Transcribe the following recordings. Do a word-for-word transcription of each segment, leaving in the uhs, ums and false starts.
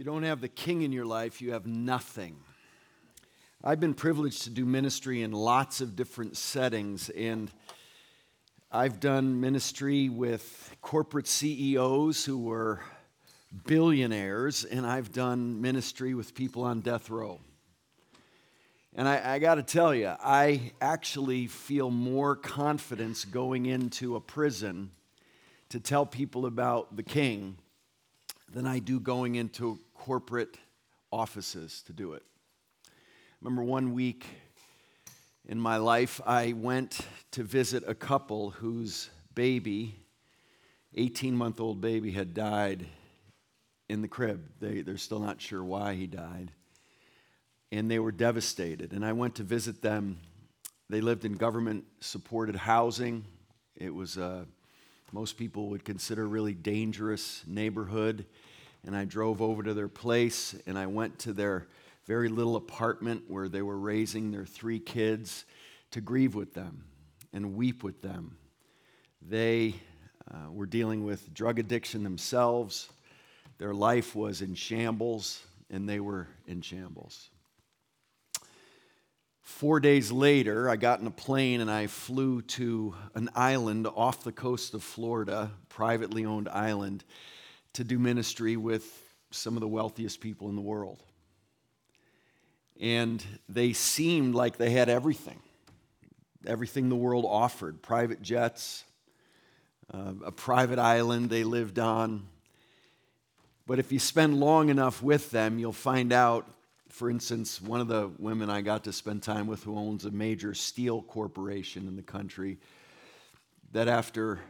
you don't have the king in your life, you have nothing. I've been privileged to do ministry in lots of different settings, and I've done ministry with corporate C E Os who were billionaires, and I've done ministry with people on death row. And I, I got to tell you, I actually feel more confidence going into a prison to tell people about the king than I do going into corporate offices to do it. Remember one week in my life, I went to visit a couple whose baby, eighteen-month-old baby, had died in the crib. They, they're still not sure why he died. And they were devastated. And I went to visit them. They lived in government-supported housing. It was a, most people would consider, really dangerous neighborhood. And I drove over to their place, and I went to their very little apartment where they were raising their three kids to grieve with them and weep with them. They uh, were dealing with drug addiction themselves. Their life was in shambles, and they were in shambles. Four days later, I got in a plane and I flew to an island off the coast of Florida, privately owned island, to do ministry with some of the wealthiest people in the world. And they seemed like they had everything, everything the world offered, private jets, uh, a private island they lived on. But if you spend long enough with them, you'll find out, for instance, one of the women I got to spend time with who owns a major steel corporation in the country, that after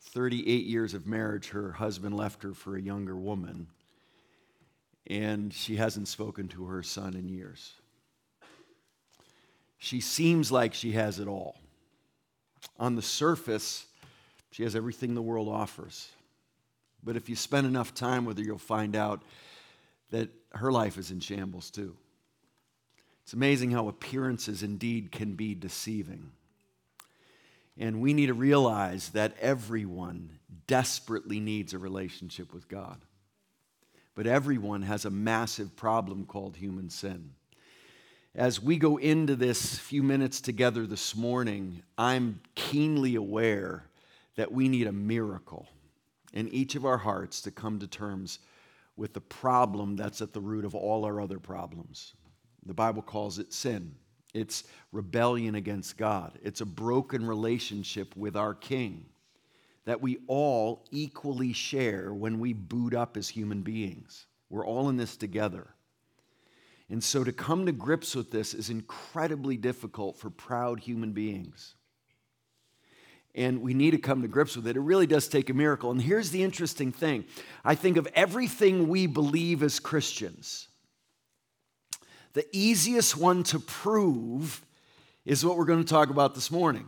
thirty-eight years of marriage, her husband left her for a younger woman. And she hasn't spoken to her son in years. She seems like she has it all. On the surface, she has everything the world offers. But if you spend enough time with her, you'll find out that her life is in shambles too. It's amazing how appearances indeed can be deceiving. And we need to realize that everyone desperately needs a relationship with God. But everyone has a massive problem called human sin. As we go into this few minutes together this morning, I'm keenly aware that we need a miracle in each of our hearts to come to terms with the problem that's at the root of all our other problems. The Bible calls it sin. It's rebellion against God. It's a broken relationship with our King that we all equally share when we boot up as human beings. We're all in this together. And so to come to grips with this is incredibly difficult for proud human beings. And we need to come to grips with it. It really does take a miracle. And here's the interesting thing. I think of everything we believe as Christians, the easiest one to prove is what we're going to talk about this morning.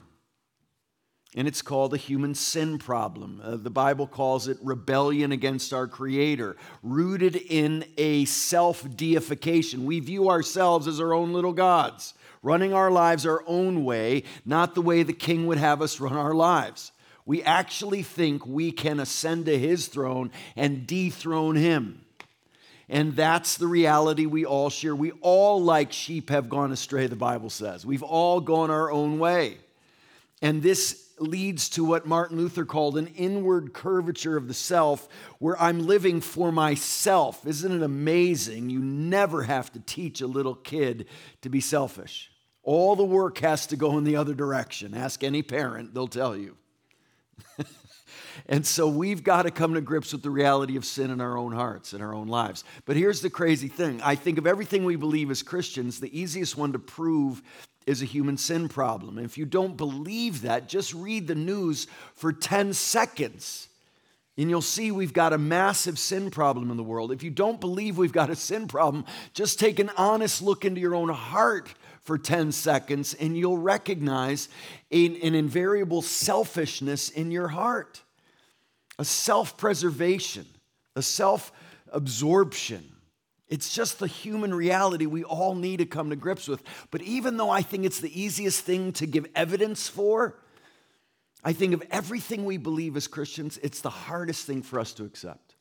And it's called the human sin problem. Uh, the Bible calls it rebellion against our Creator, rooted in a self-deification. We view ourselves as our own little gods, running our lives our own way, not the way the King would have us run our lives. We actually think we can ascend to His throne and dethrone Him. And that's the reality we all share. We all, like sheep, have gone astray, the Bible says. We've all gone our own way. And this leads to what Martin Luther called an inward curvature of the self, where I'm living for myself. Isn't it amazing? You never have to teach a little kid to be selfish. All the work has to go in the other direction. Ask any parent, they'll tell you. And so we've got to come to grips with the reality of sin in our own hearts, in our own lives. But here's the crazy thing. I think of everything we believe as Christians, the easiest one to prove is a human sin problem. And if you don't believe that, just read the news for ten seconds, and you'll see we've got a massive sin problem in the world. If you don't believe we've got a sin problem, just take an honest look into your own heart for ten seconds, and you'll recognize an, an invariable selfishness in your heart, a self-preservation, a self-absorption. It's just the human reality we all need to come to grips with. But even though I think it's the easiest thing to give evidence for, I think of everything we believe as Christians, it's the hardest thing for us to accept.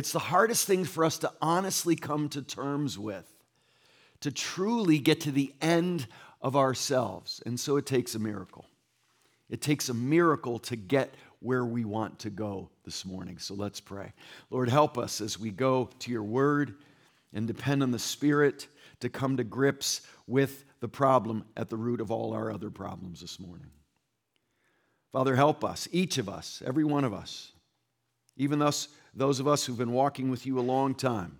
It's the hardest thing for us to honestly come to terms with, to truly get to the end of ourselves. And so it takes a miracle. It takes a miracle to get where we want to go this morning. So let's pray. Lord, help us as we go to your word and depend on the Spirit to come to grips with the problem at the root of all our other problems this morning. Father, help us, each of us, every one of us, even us, those of us who've been walking with you a long time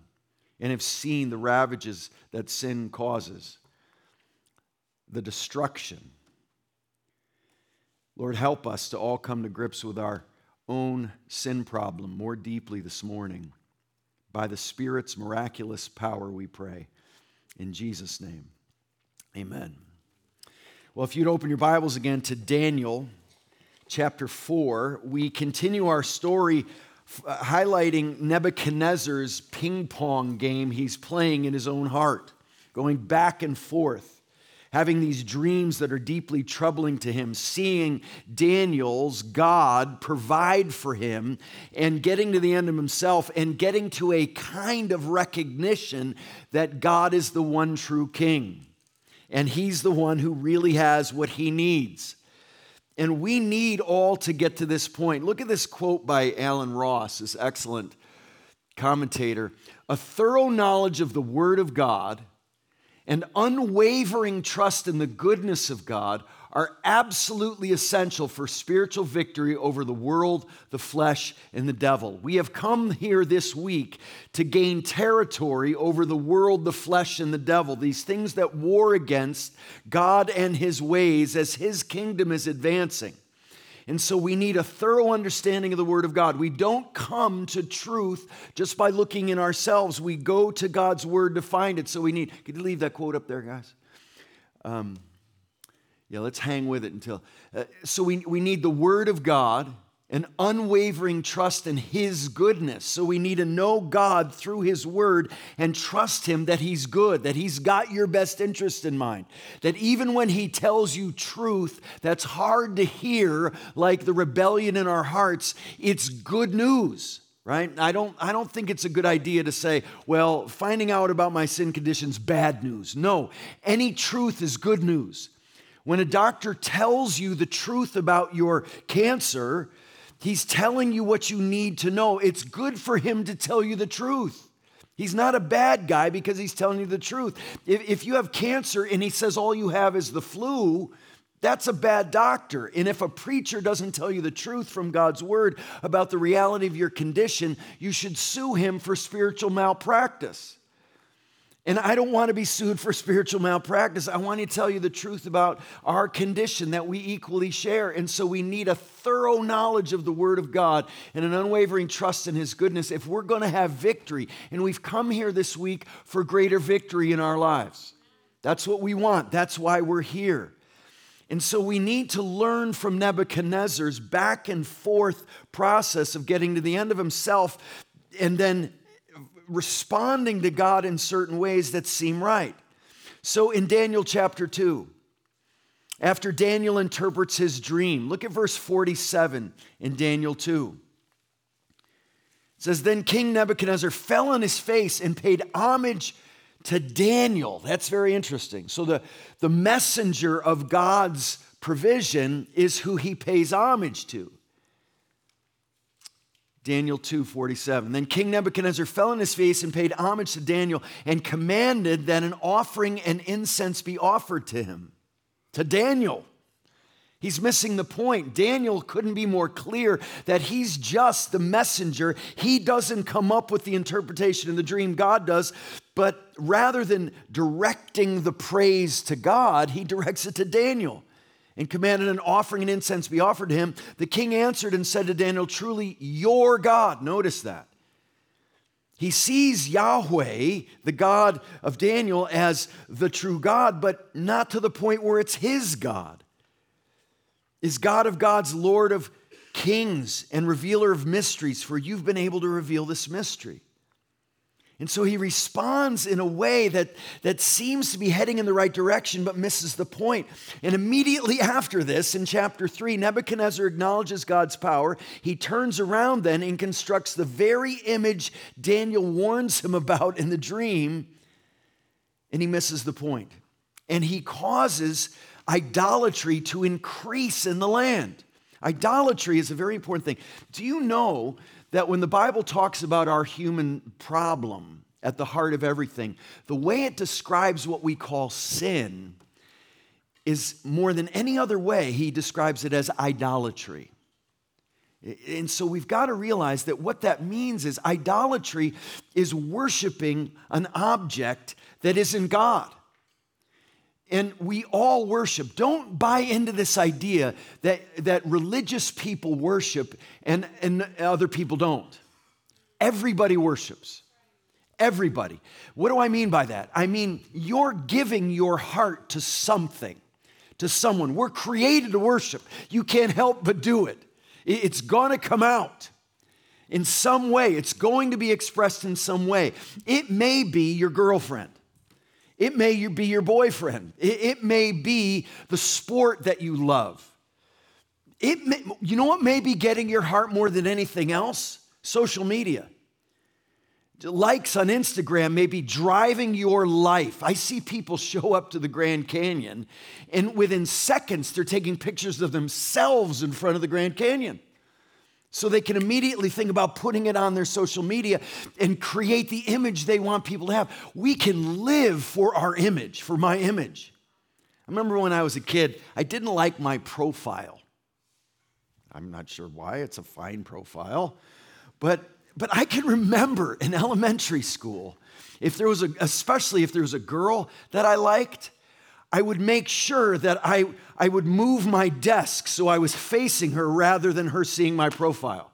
and have seen the ravages that sin causes, the destruction. Lord, help us to all come to grips with our own sin problem more deeply this morning. By the Spirit's miraculous power, we pray. In Jesus' name, amen. Well, if you'd open your Bibles again to Daniel chapter four, we continue our story highlighting Nebuchadnezzar's ping pong game he's playing in his own heart, going back and forth, having these dreams that are deeply troubling to him, seeing Daniel's God provide for him, and getting to the end of himself and getting to a kind of recognition that God is the one true king, and he's the one who really has what he needs. And we need all to get to this point. Look at this quote by Alan Ross, this excellent commentator. "A thorough knowledge of the Word of God and unwavering trust in the goodness of God are absolutely essential for spiritual victory over the world, the flesh, and the devil." We have come here this week to gain territory over the world, the flesh, and the devil, these things that war against God and his ways as his kingdom is advancing. And so we need a thorough understanding of the Word of God. We don't come to truth just by looking in ourselves. We go to God's Word to find it. So we need, could you leave that quote up there, guys? Um... Yeah, let's hang with it until... Uh, so we, we need the Word of God, an unwavering trust in his goodness. So we need to know God through his Word and trust him that he's good, that he's got your best interest in mind, that even when he tells you truth that's hard to hear, like the rebellion in our hearts, it's good news, right? I don't, I don't think it's a good idea to say, well, finding out about my sin condition's bad news. No, any truth is good news. When a doctor tells you the truth about your cancer, he's telling you what you need to know. It's good for him to tell you the truth. He's not a bad guy because he's telling you the truth. If, if you have cancer and he says all you have is the flu, that's a bad doctor. And if a preacher doesn't tell you the truth from God's Word about the reality of your condition, you should sue him for spiritual malpractice. And I don't want to be sued for spiritual malpractice. I want to tell you the truth about our condition that we equally share. And so we need a thorough knowledge of the Word of God and an unwavering trust in his goodness if we're going to have victory. And we've come here this week for greater victory in our lives. That's what we want. That's why we're here. And so we need to learn from Nebuchadnezzar's back and forth process of getting to the end of himself and then responding to God in certain ways that seem right. So in Daniel chapter two, after Daniel interprets his dream, look at verse forty-seven in Daniel two. It says, "Then King Nebuchadnezzar fell on his face and paid homage to Daniel." That's very interesting. So the, the messenger of God's provision is who he pays homage to. Daniel two forty-seven. "Then King Nebuchadnezzar fell on his face and paid homage to Daniel and commanded that an offering and incense be offered to him." To Daniel. He's missing the point. Daniel couldn't be more clear that he's just the messenger. He doesn't come up with the interpretation of the dream. God does. But rather than directing the praise to God, he directs it to Daniel. "And commanded an offering and incense be offered to him. The king answered and said to Daniel, 'Truly your God,'" notice that. He sees Yahweh, the God of Daniel, as the true God, but not to the point where it's his God. "Is God of gods, Lord of kings, and revealer of mysteries, for you've been able to reveal this mystery. And so he responds in a way that, that seems to be heading in the right direction, but misses the point. And immediately after this, in chapter three, Nebuchadnezzar acknowledges God's power. He turns around then and constructs the very image Daniel warns him about in the dream, and he misses the point. And he causes idolatry to increase in the land. Idolatry is a very important thing. Do you know that when the Bible talks about our human problem at the heart of everything, the way it describes what we call sin is more than any other way, he describes it as idolatry. And so we've got to realize that what that means is idolatry is worshiping an object that isn't God. And we all worship. Don't buy into this idea that, that religious people worship and, and other people don't. Everybody worships. Everybody. What do I mean by that? I mean, you're giving your heart to something, to someone. We're created to worship. You can't help but do it. It's going to come out in some way. It's going to be expressed in some way. It may be your girlfriend. It may be your boyfriend. It may be the sport that you love. It may, you know what may be getting your heart more than anything else? Social media. Likes on Instagram may be driving your life. I see people show up to the Grand Canyon, and within seconds, they're taking pictures of themselves in front of the Grand Canyon. So they can immediately think about putting it on their social media and create the image they want people to have. We can live for our image, for my image. I remember when I was a kid, I didn't like my profile. I'm not sure why. It's a fine profile. But, but I can remember in elementary school, if there was a, especially if there was a girl that I liked, I would make sure that I, I would move my desk so I was facing her rather than her seeing my profile.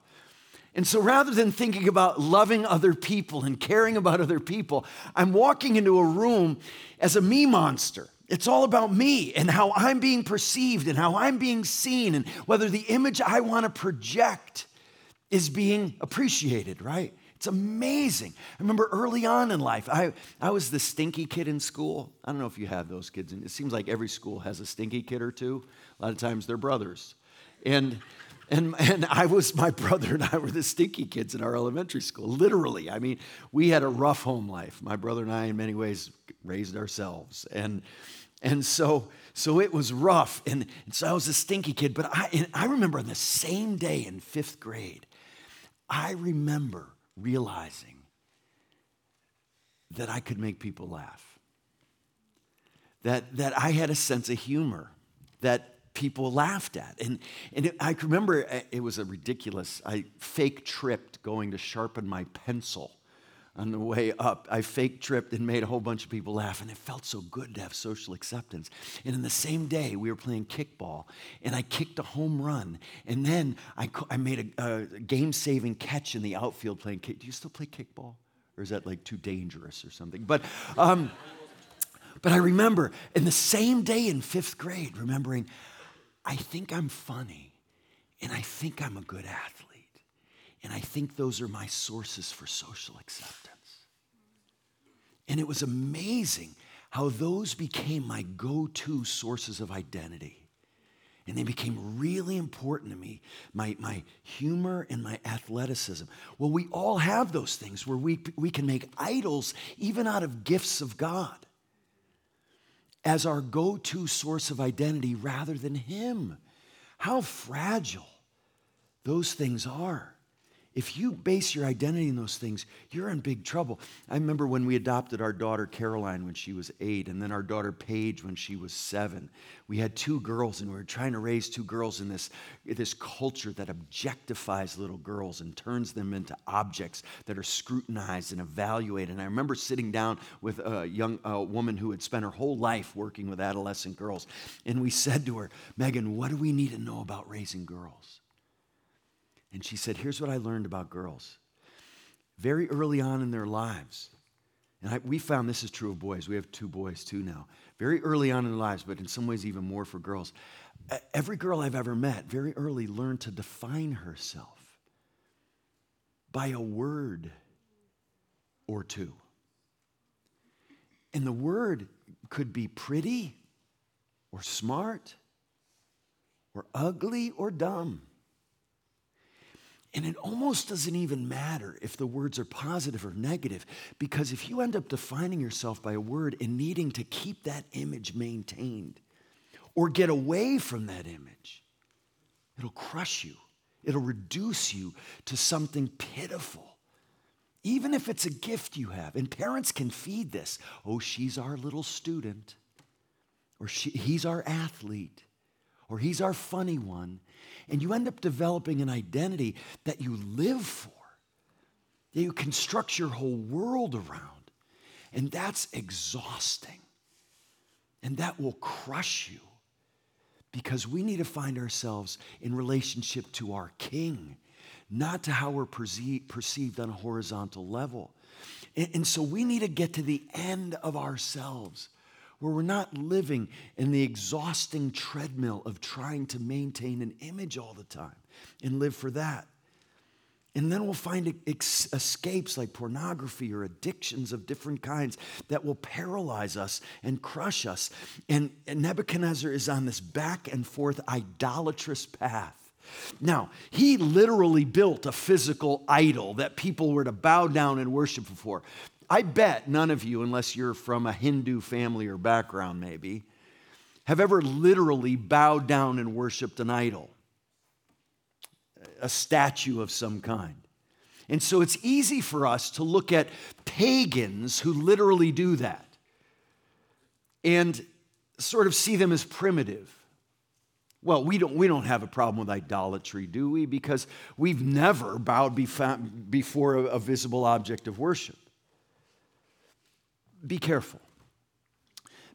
And so rather than thinking about loving other people and caring about other people, I'm walking into a room as a me monster. It's all about me and how I'm being perceived and how I'm being seen and whether the image I want to project is being appreciated, right? It's amazing. I remember early on in life, I, I was the stinky kid in school. I don't know if you have those kids. It seems like every school has a stinky kid or two. A lot of times they're brothers. And, and, and I was, my brother and I were the stinky kids in our elementary school, literally. I mean, we had a rough home life. My brother and I, in many ways, raised ourselves. And, and so, so it was rough. And, and so I was a stinky kid. But I, and I remember on the same day in fifth grade, I remember realizing that I could make people laugh, that that I had a sense of humor that people laughed at. And, and it, I remember it was a ridiculous, I fake tripped going to sharpen my pencil on the way up. I fake tripped and made a whole bunch of people laugh, and it felt so good to have social acceptance. And in the same day, we were playing kickball, and I kicked a home run, and then I, I made a, a game-saving catch in the outfield playing kick. Do you still play kickball? Or is that like too dangerous or something? But, um, but I remember in the same day in fifth grade, remembering, I think I'm funny, and I think I'm a good athlete. And I think those are my sources for social acceptance. And it was amazing how those became my go-to sources of identity. And they became really important to me, my, my humor and my athleticism. Well, we all have those things where we, we can make idols even out of gifts of God as our go-to source of identity rather than Him. How fragile those things are. If you base your identity in those things, you're in big trouble. I remember when we adopted our daughter Caroline when she was eight, and then our daughter Paige when she was seven. We had two girls, and we were trying to raise two girls in this, this culture that objectifies little girls and turns them into objects that are scrutinized and evaluated. And I remember sitting down with a young a woman who had spent her whole life working with adolescent girls, and we said to her, Megan, what do we need to know about raising girls? And she said, here's what I learned about girls. Very early on in their lives, and I, we found this is true of boys. We have two boys, too, now. Very early on in their lives, but in some ways even more for girls. Every girl I've ever met very early learned to define herself by a word or two. And the word could be pretty or smart or ugly or dumb. And it almost doesn't even matter if the words are positive or negative, because if you end up defining yourself by a word and needing to keep that image maintained or get away from that image, it'll crush you. It'll reduce you to something pitiful, even if it's a gift you have. And parents can feed this. Oh, she's our little student, or she, he's our athlete, or he's our funny one. And you end up developing an identity that you live for, that you construct your whole world around. And that's exhausting. And that will crush you, because we need to find ourselves in relationship to our King, not to how we're perceive, perceived on a horizontal level. And, and so we need to get to the end of ourselves, where we're not living in the exhausting treadmill of trying to maintain an image all the time and live for that. And then we'll find ex- escapes like pornography or addictions of different kinds that will paralyze us and crush us. And, and Nebuchadnezzar is on this back and forth idolatrous path. Now, he literally built a physical idol that people were to bow down and worship before. I bet none of you, unless you're from a Hindu family or background maybe, have ever literally bowed down and worshiped an idol, a statue of some kind. And so it's easy for us to look at pagans who literally do that and sort of see them as primitive. Well, we don't, we don't have a problem with idolatry, do we? Because we've never bowed before a visible object of worship. Be careful,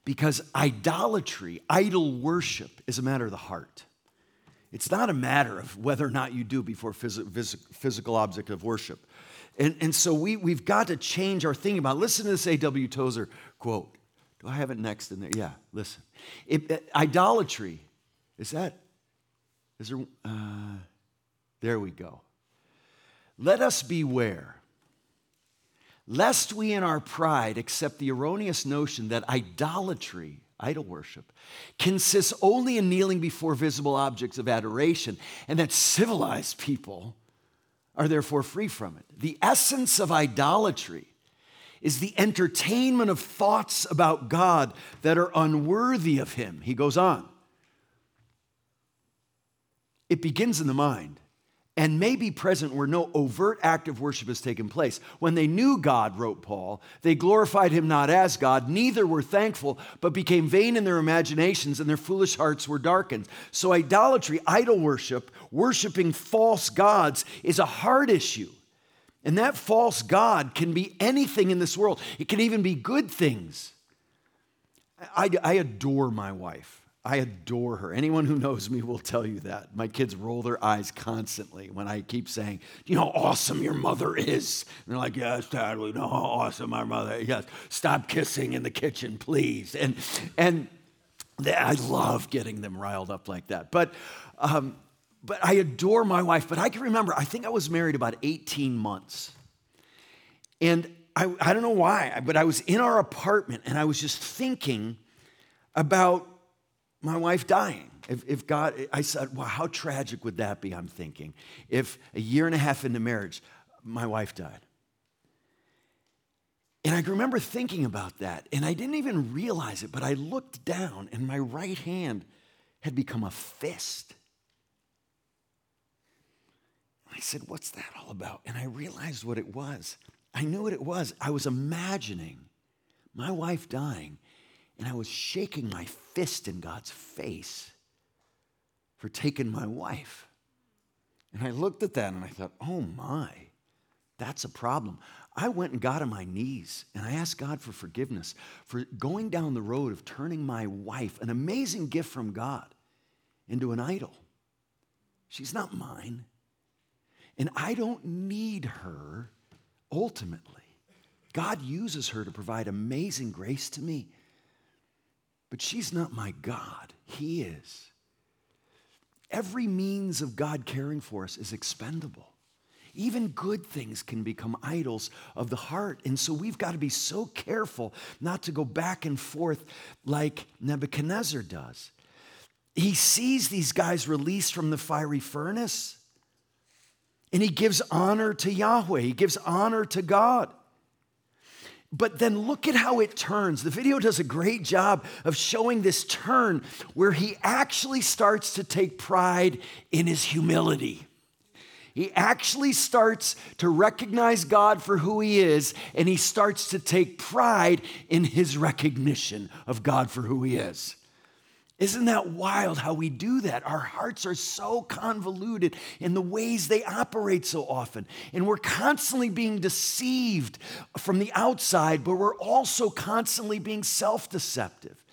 because idolatry, idol worship, is a matter of the heart. It's not a matter of whether or not you do before phys- phys- physical object of worship. And, and so we, we've got to change our thinking about it. Listen to this A. W. Tozer quote. Do I have it next in there? Yeah, listen. It, it, idolatry, is that, is there, uh, there we go. Let us beware, lest we in our pride accept the erroneous notion that idolatry, idol worship, consists only in kneeling before visible objects of adoration, and that civilized people are therefore free from it. The essence of idolatry is the entertainment of thoughts about God that are unworthy of Him. He goes on. It begins in the mind, and may be present where no overt act of worship has taken place. When they knew God, wrote Paul, they glorified Him not as God, neither were thankful, but became vain in their imaginations, and their foolish hearts were darkened. So idolatry, idol worship, worshiping false gods, is a heart issue. And that false god can be anything in this world. It can even be good things. I, I adore my wife. I adore her. Anyone who knows me will tell you that. My kids roll their eyes constantly when I keep saying, "Do you know how awesome your mother is?" And they're like, "Yes, Dad, we know how awesome our mother is. Yes, stop kissing in the kitchen, please." And and they, I love getting them riled up like that. But um, but I adore my wife. But I can remember, I think I was married about eighteen months, and I I don't know why, but I was in our apartment and I was just thinking about my wife dying. If, if God, I said, well, how tragic would that be, I'm thinking, if a year and a half into marriage, my wife died. And I remember thinking about that, and I didn't even realize it, but I looked down, and my right hand had become a fist. I said, what's that all about? And I realized what it was. I knew what it was. I was imagining my wife dying, and I was shaking my fist in God's face for taking my wife. And I looked at that and I thought, oh my, that's a problem. I went and got on my knees and I asked God for forgiveness for going down the road of turning my wife, an amazing gift from God, into an idol. She's not mine. And I don't need her ultimately. God uses her to provide amazing grace to me. But she's not my God. He is. Every means of God caring for us is expendable. Even good things can become idols of the heart. And so we've got to be so careful not to go back and forth like Nebuchadnezzar does. He sees these guys released from the fiery furnace, and he gives honor to Yahweh. He gives honor to God. But then look at how it turns. The video does a great job of showing this turn where he actually starts to take pride in his humility. He actually starts to recognize God for who he is, and he starts to take pride in his recognition of God for who he is. Isn't that wild how we do that? Our hearts are so convoluted in the ways they operate so often. And we're constantly being deceived from the outside, but we're also constantly being self-deceptive.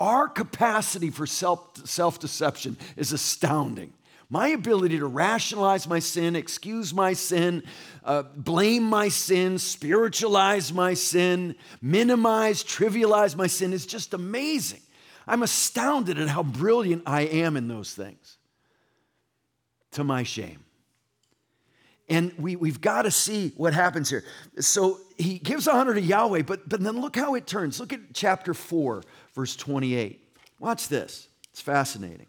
Our capacity for self- self-deception is astounding. My ability to rationalize my sin, excuse my sin, uh, blame my sin, spiritualize my sin, minimize, trivialize my sin is just amazing. I'm astounded at how brilliant I am in those things, to my shame. And we, we've got to see what happens here. So he gives honor to Yahweh, but, but then look how it turns. Look at chapter four, verse twenty-eight. Watch this. It's fascinating.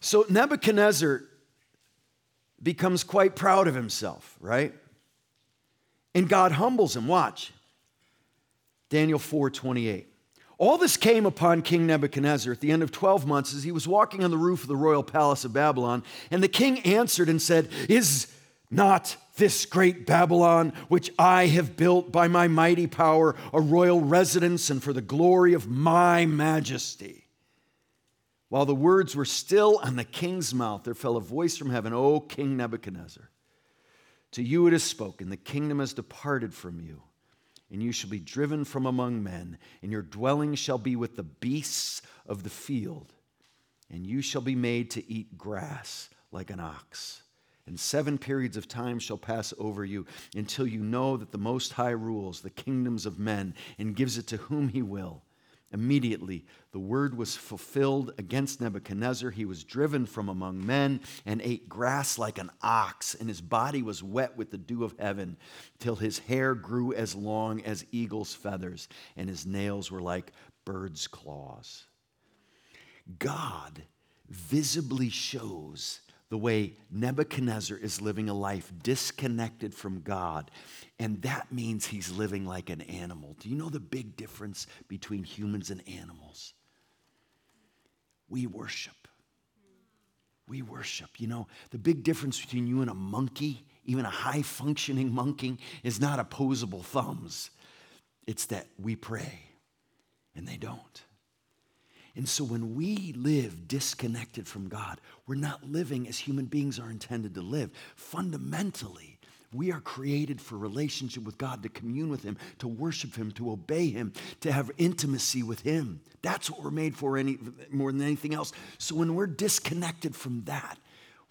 So Nebuchadnezzar becomes quite proud of himself, right? And God humbles him. Watch. Daniel four twenty-eight. All this came upon King Nebuchadnezzar at the end of twelve months as he was walking on the roof of the royal palace of Babylon. And the king answered and said, "Is not this great Babylon, which I have built by my mighty power, a royal residence and for the glory of my majesty?" While the words were still on the king's mouth, there fell a voice from heaven, "O King Nebuchadnezzar, to you it is spoken, the kingdom has departed from you. And you shall be driven from among men, and your dwelling shall be with the beasts of the field. And you shall be made to eat grass like an ox. And seven periods of time shall pass over you until you know that the Most High rules the kingdoms of men and gives it to whom he will." Immediately, the word was fulfilled against Nebuchadnezzar. He was driven from among men and ate grass like an ox, and his body was wet with the dew of heaven till his hair grew as long as eagle's feathers, and his nails were like bird's claws. God visibly shows the way Nebuchadnezzar is living a life disconnected from God. And that means he's living like an animal. Do you know the big difference between humans and animals? We worship. We worship. You know, the big difference between you and a monkey, even a high-functioning monkey, is not opposable thumbs. It's that we pray, and they don't. And so when we live disconnected from God, we're not living as human beings are intended to live. Fundamentally, we are created for relationship with God, to commune with him, to worship him, to obey him, to have intimacy with him. That's what we're made for any, more than anything else. So when we're disconnected from that,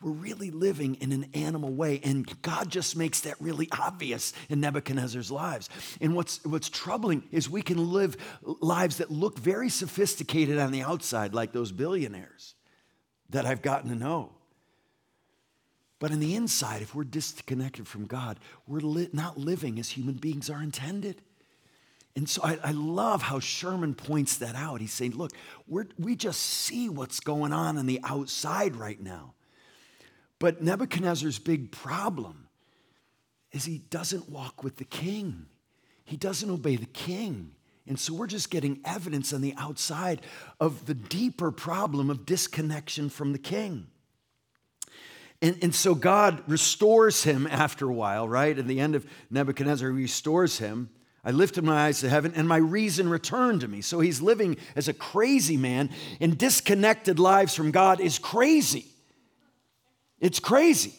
we're really living in an animal way, and God just makes that really obvious in Nebuchadnezzar's lives. And what's what's troubling is we can live lives that look very sophisticated on the outside, like those billionaires that I've gotten to know. But on the inside, if we're disconnected from God, we're li- not living as human beings are intended. And so I, I love how Sherman points that out. He's saying, look, we're, we just see what's going on on the outside right now. But Nebuchadnezzar's big problem is he doesn't walk with the king. He doesn't obey the king. And so we're just getting evidence on the outside of the deeper problem of disconnection from the king. And, and so God restores him after a while, right? At the end of Nebuchadnezzar, he restores him. I lifted my eyes to heaven, and my reason returned to me. So he's living as a crazy man, and disconnected lives from God is crazy. It's crazy.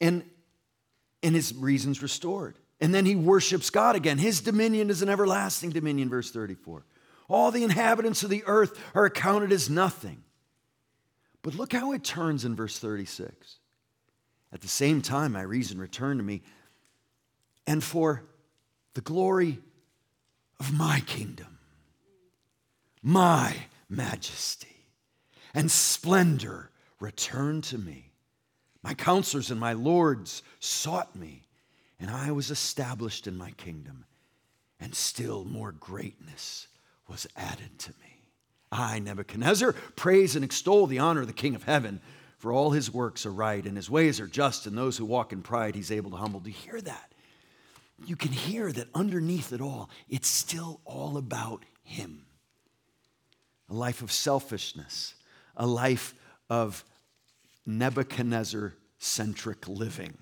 And, and his reason's restored. And then he worships God again. His dominion is an everlasting dominion, verse thirty-four. All the inhabitants of the earth are accounted as nothing. But look how it turns in verse thirty-six. At the same time, my reason returned to me, and for the glory of my kingdom, my majesty, and splendor returned to me. My counselors and my lords sought me, and I was established in my kingdom, and still more greatness was added to me. I, Nebuchadnezzar, praise and extol the honor of the King of heaven, for all his works are right, and his ways are just, and those who walk in pride he's able to humble. Do you hear that? You can hear that underneath it all, it's still all about him. A life of selfishness, a life of Nebuchadnezzar-centric living.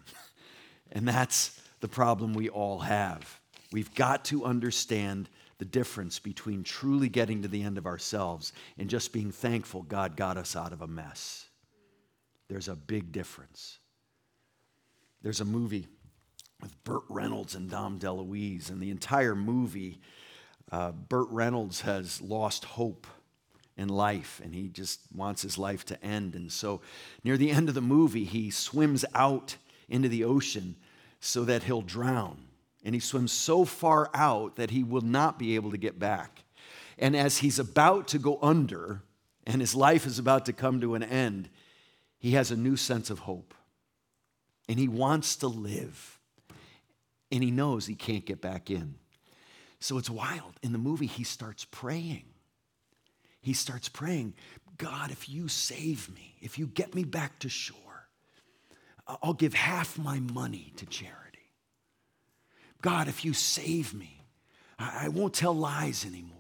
And that's the problem we all have. We've got to understand the difference between truly getting to the end of ourselves and just being thankful God got us out of a mess. There's a big difference. There's a movie with Burt Reynolds and Dom DeLuise, and the entire movie, uh, Burt Reynolds has lost hope in life, and he just wants his life to end. And so near the end of the movie, he swims out into the ocean so that he'll drown. And he swims so far out that he will not be able to get back. And as he's about to go under, and his life is about to come to an end, he has a new sense of hope. And he wants to live. And he knows he can't get back in. So it's wild. In the movie, he starts praying. He starts praying, God, if you save me, if you get me back to shore, I'll give half my money to charity. God, if you save me, I won't tell lies anymore.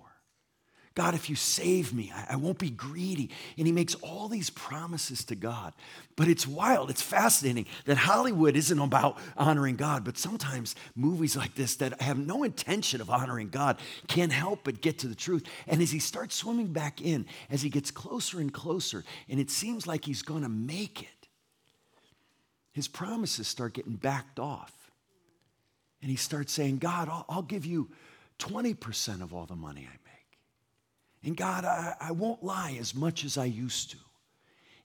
God, if you save me, I won't be greedy. And he makes all these promises to God. But it's wild, it's fascinating that Hollywood isn't about honoring God, but sometimes movies like this that have no intention of honoring God can't help but get to the truth. And as he starts swimming back in, as he gets closer and closer, and it seems like he's going to make it, his promises start getting backed off. And he starts saying, God, I'll, I'll give you twenty percent of all the money I make. And God, I, I won't lie as much as I used to.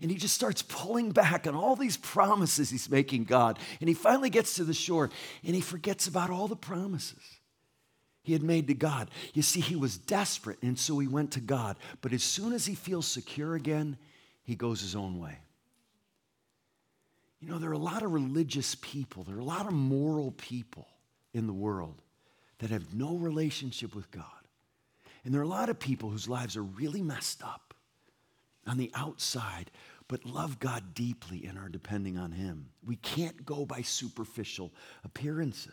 And he just starts pulling back on all these promises he's making God. And he finally gets to the shore, and he forgets about all the promises he had made to God. You see, he was desperate, and so he went to God. But as soon as he feels secure again, he goes his own way. You know, there are a lot of religious people, there are a lot of moral people in the world that have no relationship with God. And there are a lot of people whose lives are really messed up on the outside, but love God deeply and are depending on him. We can't go by superficial appearances.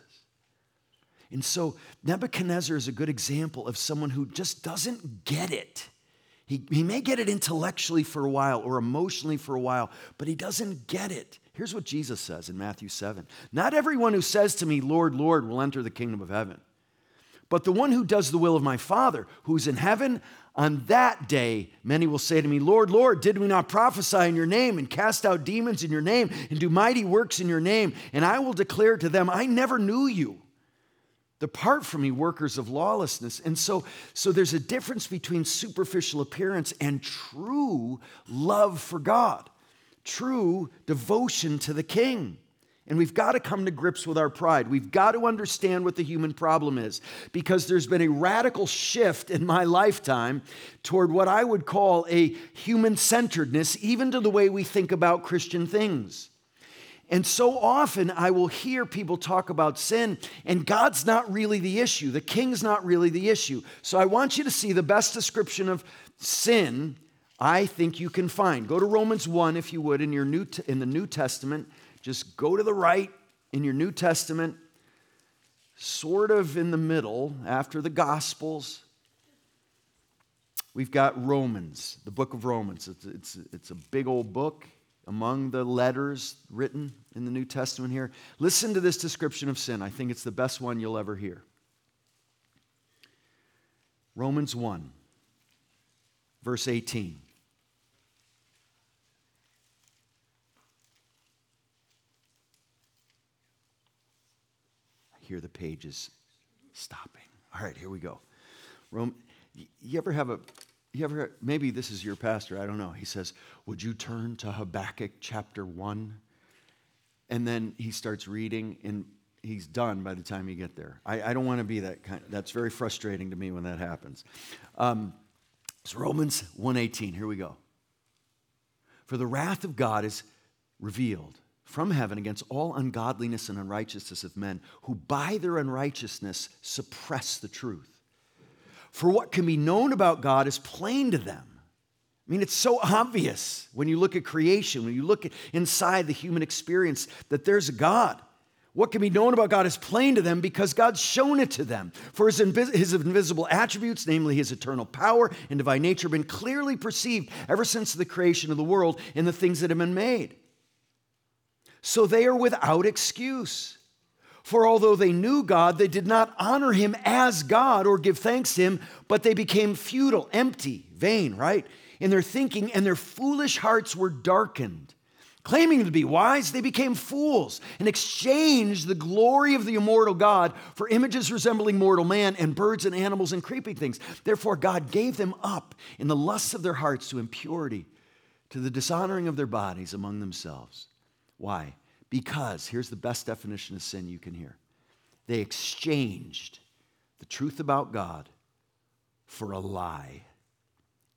And so Nebuchadnezzar is a good example of someone who just doesn't get it. He, he may get it intellectually for a while or emotionally for a while, but he doesn't get it. Here's what Jesus says in Matthew seven. Not everyone who says to me, Lord, Lord, will enter the kingdom of heaven, but the one who does the will of my Father who's in heaven. On that day, many will say to me, Lord, Lord, did we not prophesy in your name and cast out demons in your name and do mighty works in your name? And I will declare to them, I never knew you. Depart from me, workers of lawlessness. And so, so there's a difference between superficial appearance and true love for God. True devotion to the King. And we've got to come to grips with our pride. We've got to understand what the human problem is, because there's been a radical shift in my lifetime toward what I would call a human-centeredness, even to the way we think about Christian things. And so often I will hear people talk about sin, and God's not really the issue. The King's not really the issue. So I want you to see the best description of sin I think you can find. Go to Romans one, if you would, in your new in the New Testament. Just go to the right in your New Testament, sort of in the middle, after the Gospels. We've got Romans, the book of Romans. It's, it's, it's a big old book among the letters written in the New Testament here. Listen to this description of sin. I think it's the best one you'll ever hear. Romans one, verse eighteen. Here the page is stopping. All right, here we go. Rome, you ever have a, you ever, maybe this is your pastor, I don't know. He says, would you turn to Habakkuk chapter one? And then he starts reading, and he's done by the time you get there. I, I don't want to be that kind. That's very frustrating to me when that happens. Um, it's Romans one eighteen. Here we go. For the wrath of God is revealed from heaven against all ungodliness and unrighteousness of men, who by their unrighteousness suppress the truth. For what can be known about God is plain to them. I mean, it's so obvious when you look at creation, when you look at inside the human experience, that there's a God. What can be known about God is plain to them because God's shown it to them. For his, invis- his invisible attributes, namely his eternal power and divine nature, have been clearly perceived ever since the creation of the world in the things that have been made. So they are without excuse. For although they knew God, they did not honor him as God or give thanks to him, but they became futile, empty, vain, right? In their thinking, and their foolish hearts were darkened. Claiming to be wise, they became fools and exchanged the glory of the immortal God for images resembling mortal man and birds and animals and creeping things. Therefore, God gave them up in the lusts of their hearts to impurity, to the dishonoring of their bodies among themselves. Why? Because, here's the best definition of sin you can hear. They exchanged the truth about God for a lie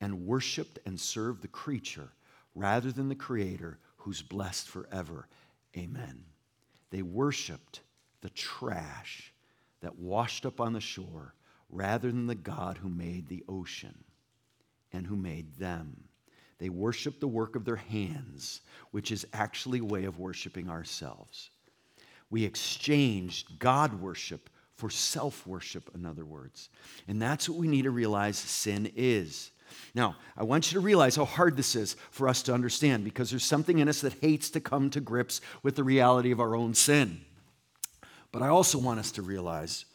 and worshiped and served the creature rather than the Creator, who's blessed forever. Amen. They worshiped the trash that washed up on the shore rather than the God who made the ocean and who made them. They worshiped the work of their hands, which is actually a way of worshiping ourselves. We exchanged God worship for self-worship, in other words. And that's what we need to realize sin is. Now, I want you to realize how hard this is for us to understand, because there's something in us that hates to come to grips with the reality of our own sin. But I also want us to realize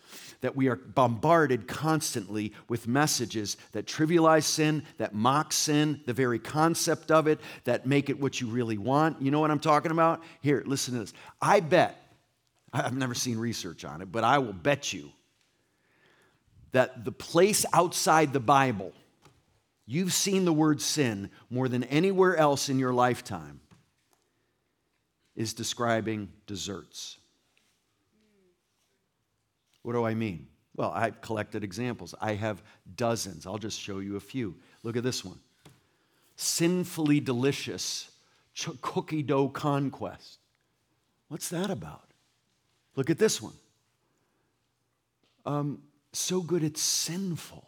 that we are bombarded constantly with messages that trivialize sin, that mock sin, the very concept of it, that make it what you really want. You know what I'm talking about? Here, listen to this. I bet, I've never seen research on it, but I will bet you that the place outside the Bible you've seen the word sin more than anywhere else in your lifetime is describing desserts. What do I mean? Well, I've collected examples. I have dozens. I'll just show you a few. Look at this one. Sinfully delicious ch- cookie dough conquest. What's that about? Look at this one. Um, so good it's sinful.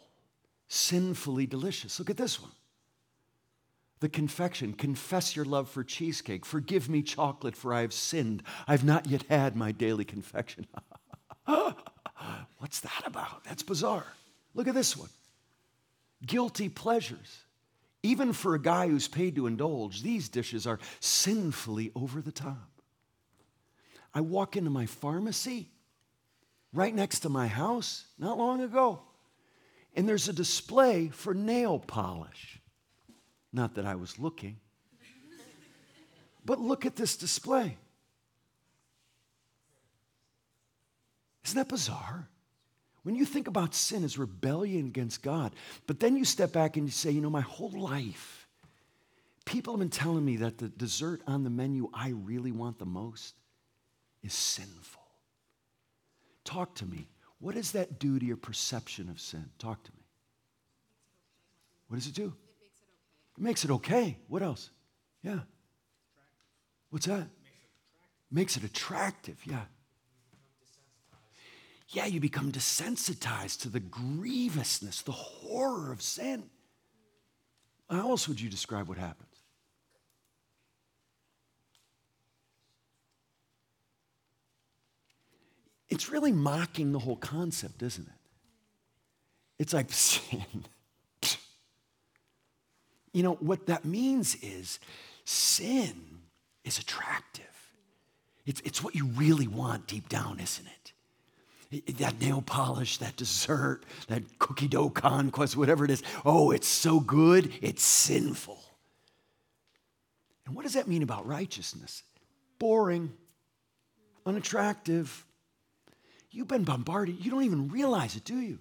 Sinfully delicious. Look at this one. The confection. Confess your love for cheesecake. Forgive me, chocolate, for I have sinned. I've not yet had my daily confection. What's that about? That's bizarre. Look at this one. Guilty pleasures. Even for a guy who's paid to indulge, these dishes are sinfully over the top. I walk into my pharmacy right next to my house not long ago, and there's a display for nail polish. Not that I was looking. But look at this display. Isn't that bizarre? When you think about sin as rebellion against God, but then you step back and you say, you know, my whole life, people have been telling me that the dessert on the menu I really want the most is sinful. Talk to me. What does that do to your perception of sin? Talk to me. What does it do? It makes it okay. It makes it okay. What else? Yeah. What's that? Makes it attractive. Yeah. Yeah, you become desensitized to the grievousness, the horror of sin. How else would you describe what happens? It's really mocking the whole concept, isn't it? It's like sin. You know, what that means is sin is attractive. It's, it's what you really want deep down, isn't it? it? That nail polish, that dessert, that cookie dough conquest, whatever it is. Oh, it's so good, it's sinful. And what does that mean about righteousness? Boring, unattractive. You've been bombarded. You don't even realize it, do you?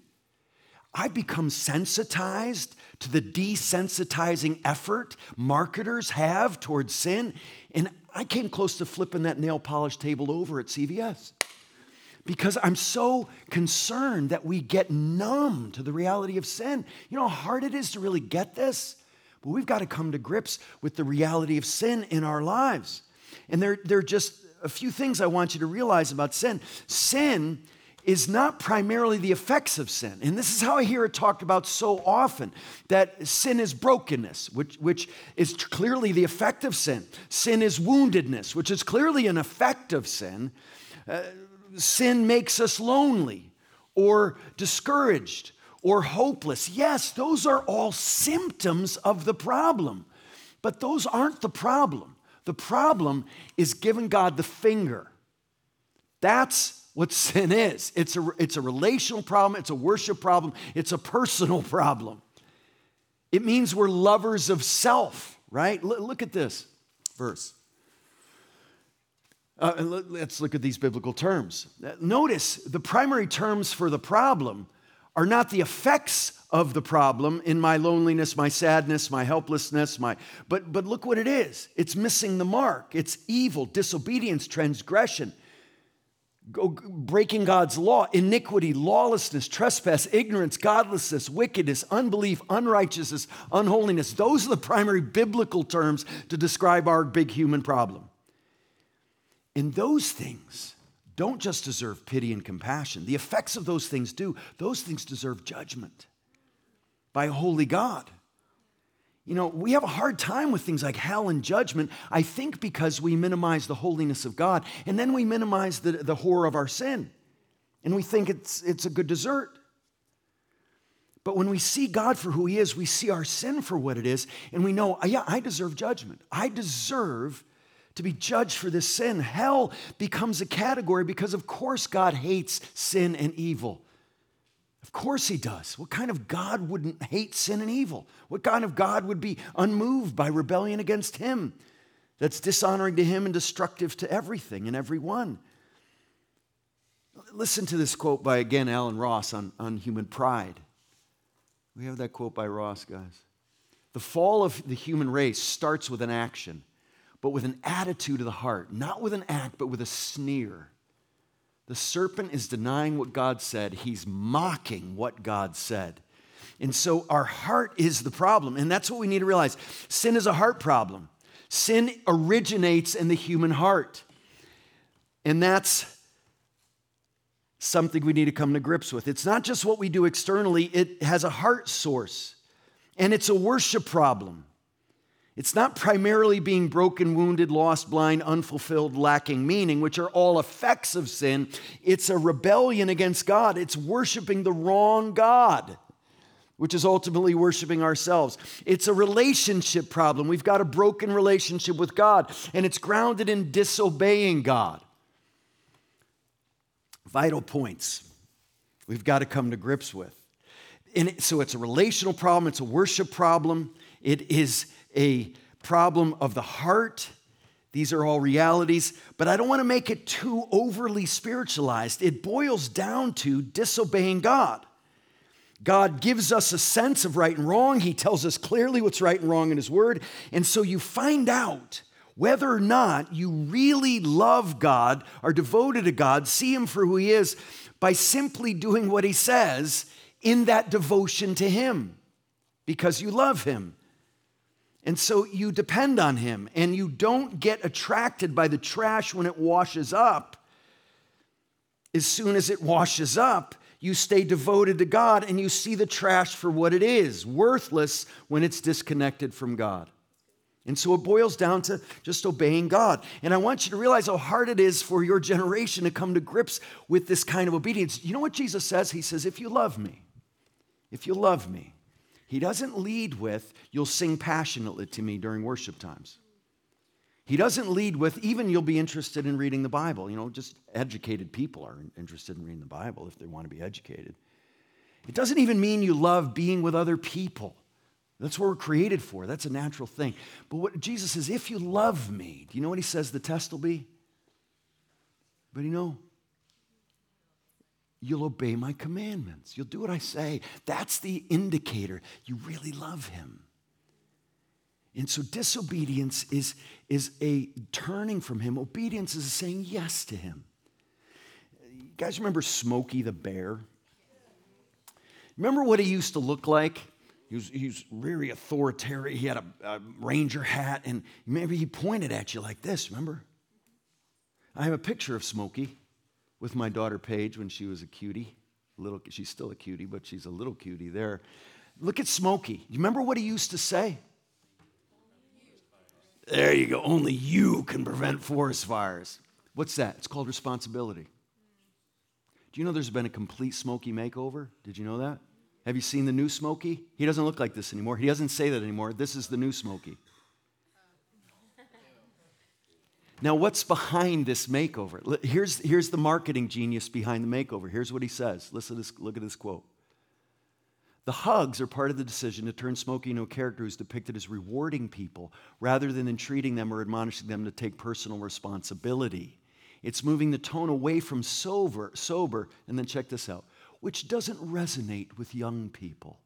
I've become sensitized to the desensitizing effort marketers have towards sin. And I came close to flipping that nail polish table over at C V S because I'm so concerned that we get numb to the reality of sin. You know how hard it is to really get this? But we've got to come to grips with the reality of sin in our lives. And there, there are just a few things I want you to realize about sin. Sin is not primarily the effects of sin. And this is how I hear it talked about so often, that sin is brokenness, which, which is clearly the effect of sin. Sin is woundedness, which is clearly an effect of sin. Uh, sin makes us lonely or discouraged or hopeless. Yes, those are all symptoms of the problem, but those aren't the problem. The problem is giving God the finger. That's what sin is. It's a, it's a relational problem. It's a worship problem. It's a personal problem. It means we're lovers of self, right? L- look at this verse. Uh, l- let's look at these biblical terms. Notice the primary terms for the problem are not the effects of the problem in my loneliness, my sadness, my helplessness, my but but look what it is. It's missing the mark. It's evil, disobedience, transgression, breaking God's law, iniquity, lawlessness, trespass, ignorance, godlessness, wickedness, unbelief, unrighteousness, unholiness. Those are the primary biblical terms to describe our big human problem. And those things don't just deserve pity and compassion. The effects of those things do. Those things deserve judgment by a holy God. You know, we have a hard time with things like hell and judgment, I think because we minimize the holiness of God, and then we minimize the, the horror of our sin, and we think it's, it's a good dessert. But when we see God for who he is, we see our sin for what it is, and we know, yeah, I deserve judgment. I deserve to be judged for this sin. Hell becomes a category because, of course, God hates sin and evil. Of course he does. What kind of God wouldn't hate sin and evil? What kind of God would be unmoved by rebellion against him that's dishonoring to him and destructive to everything and everyone? Listen to this quote by, again, Alan Ross on, on human pride. We have that quote by Ross, guys. The fall of the human race starts with an action, but with an attitude of the heart, not with an act, but with a sneer. The serpent is denying what God said. He's mocking what God said. And so our heart is the problem. And that's what we need to realize. Sin is a heart problem. Sin originates in the human heart. And that's something we need to come to grips with. It's not just what we do externally. It has a heart source. And it's a worship problem. It's not primarily being broken, wounded, lost, blind, unfulfilled, lacking meaning, which are all effects of sin. It's a rebellion against God. It's worshiping the wrong God, which is ultimately worshiping ourselves. It's a relationship problem. We've got a broken relationship with God, and it's grounded in disobeying God. Vital points we've got to come to grips with. And so it's a relational problem. It's a worship problem. It is a problem of the heart. These are all realities, but I don't want to make it too overly spiritualized. It boils down to disobeying God. God gives us a sense of right and wrong. He tells us clearly what's right and wrong in his word. And so you find out whether or not you really love God, are devoted to God, see him for who he is, by simply doing what he says in that devotion to him, because you love him. And so you depend on him, and you don't get attracted by the trash when it washes up. As soon as it washes up, you stay devoted to God, and you see the trash for what it is, worthless when it's disconnected from God. And so it boils down to just obeying God. And I want you to realize how hard it is for your generation to come to grips with this kind of obedience. You know what Jesus says? He says, if you love me, if you love me, he doesn't lead with, you'll sing passionately to me during worship times. He doesn't lead with, even you'll be interested in reading the Bible. You know, just educated people are interested in reading the Bible if they want to be educated. It doesn't even mean you love being with other people. That's what we're created for. That's a natural thing. But what Jesus says, if you love me, do you know what he says the test will be? But you know, you'll obey my commandments. You'll do what I say. That's the indicator. You really love him. And so disobedience is, is a turning from him. Obedience is saying yes to him. You guys remember Smokey the Bear? Remember what he used to look like? He was, he was really authoritarian. He had a, a ranger hat, and maybe he pointed at you like this, remember? I have a picture of Smokey with my daughter Paige when she was a cutie. Little, she's still a cutie, but she's a little cutie there. Look at Smokey. You remember what he used to say? There you go. Only you can prevent forest fires. What's that? It's called responsibility. Do you know there's been a complete Smokey makeover? Did you know that? Have you seen the new Smokey? He doesn't look like this anymore. He doesn't say that anymore. This is the new Smokey. Now, what's behind this makeover? Here's, here's the marketing genius behind the makeover. Here's what he says. Listen to this, look at this quote. The hugs are part of the decision to turn Smokey into a character who's depicted as rewarding people rather than entreating them or admonishing them to take personal responsibility. It's moving the tone away from sober, sober, and then check this out, which doesn't resonate with young people.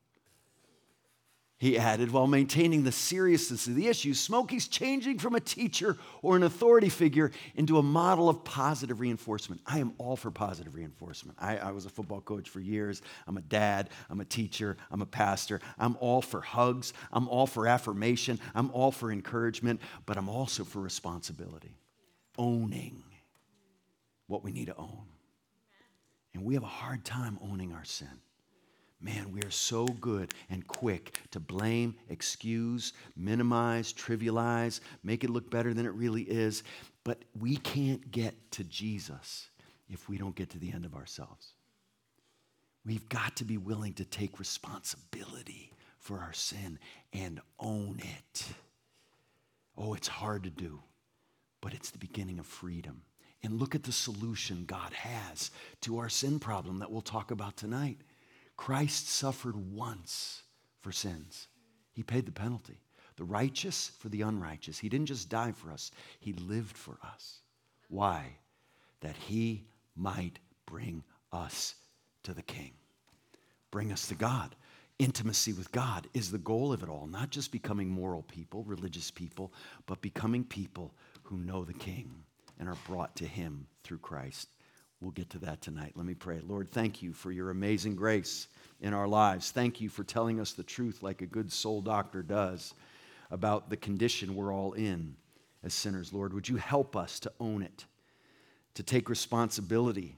He added, while maintaining the seriousness of the issue, Smokey's changing from a teacher or an authority figure into a model of positive reinforcement. I am all for positive reinforcement. I, I was a football coach for years. I'm a dad. I'm a teacher. I'm a pastor. I'm all for hugs. I'm all for affirmation. I'm all for encouragement. But I'm also for responsibility, owning what we need to own. And we have a hard time owning our sin. Man, we are so good and quick to blame, excuse, minimize, trivialize, make it look better than it really is. But we can't get to Jesus if we don't get to the end of ourselves. We've got to be willing to take responsibility for our sin and own it. Oh, it's hard to do, but it's the beginning of freedom. And look at the solution God has to our sin problem that we'll talk about tonight. Christ suffered once for sins. He paid the penalty. The righteous for the unrighteous. He didn't just die for us. He lived for us. Why? That he might bring us to the King. Bring us to God. Intimacy with God is the goal of it all. Not just becoming moral people, religious people, but becoming people who know the King and are brought to him through Christ. We'll get to that tonight. Let me pray. Lord, thank you for your amazing grace in our lives. Thank you for telling us the truth like a good soul doctor does about the condition we're all in as sinners. Lord, would you help us to own it, to take responsibility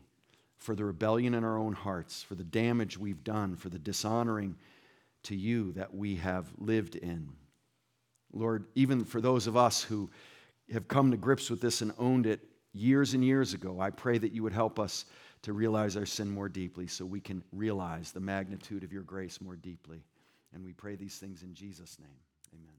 for the rebellion in our own hearts, for the damage we've done, for the dishonoring to you that we have lived in. Lord, even for those of us who have come to grips with this and owned it, years and years ago, I pray that you would help us to realize our sin more deeply so we can realize the magnitude of your grace more deeply. And we pray these things in Jesus' name. Amen.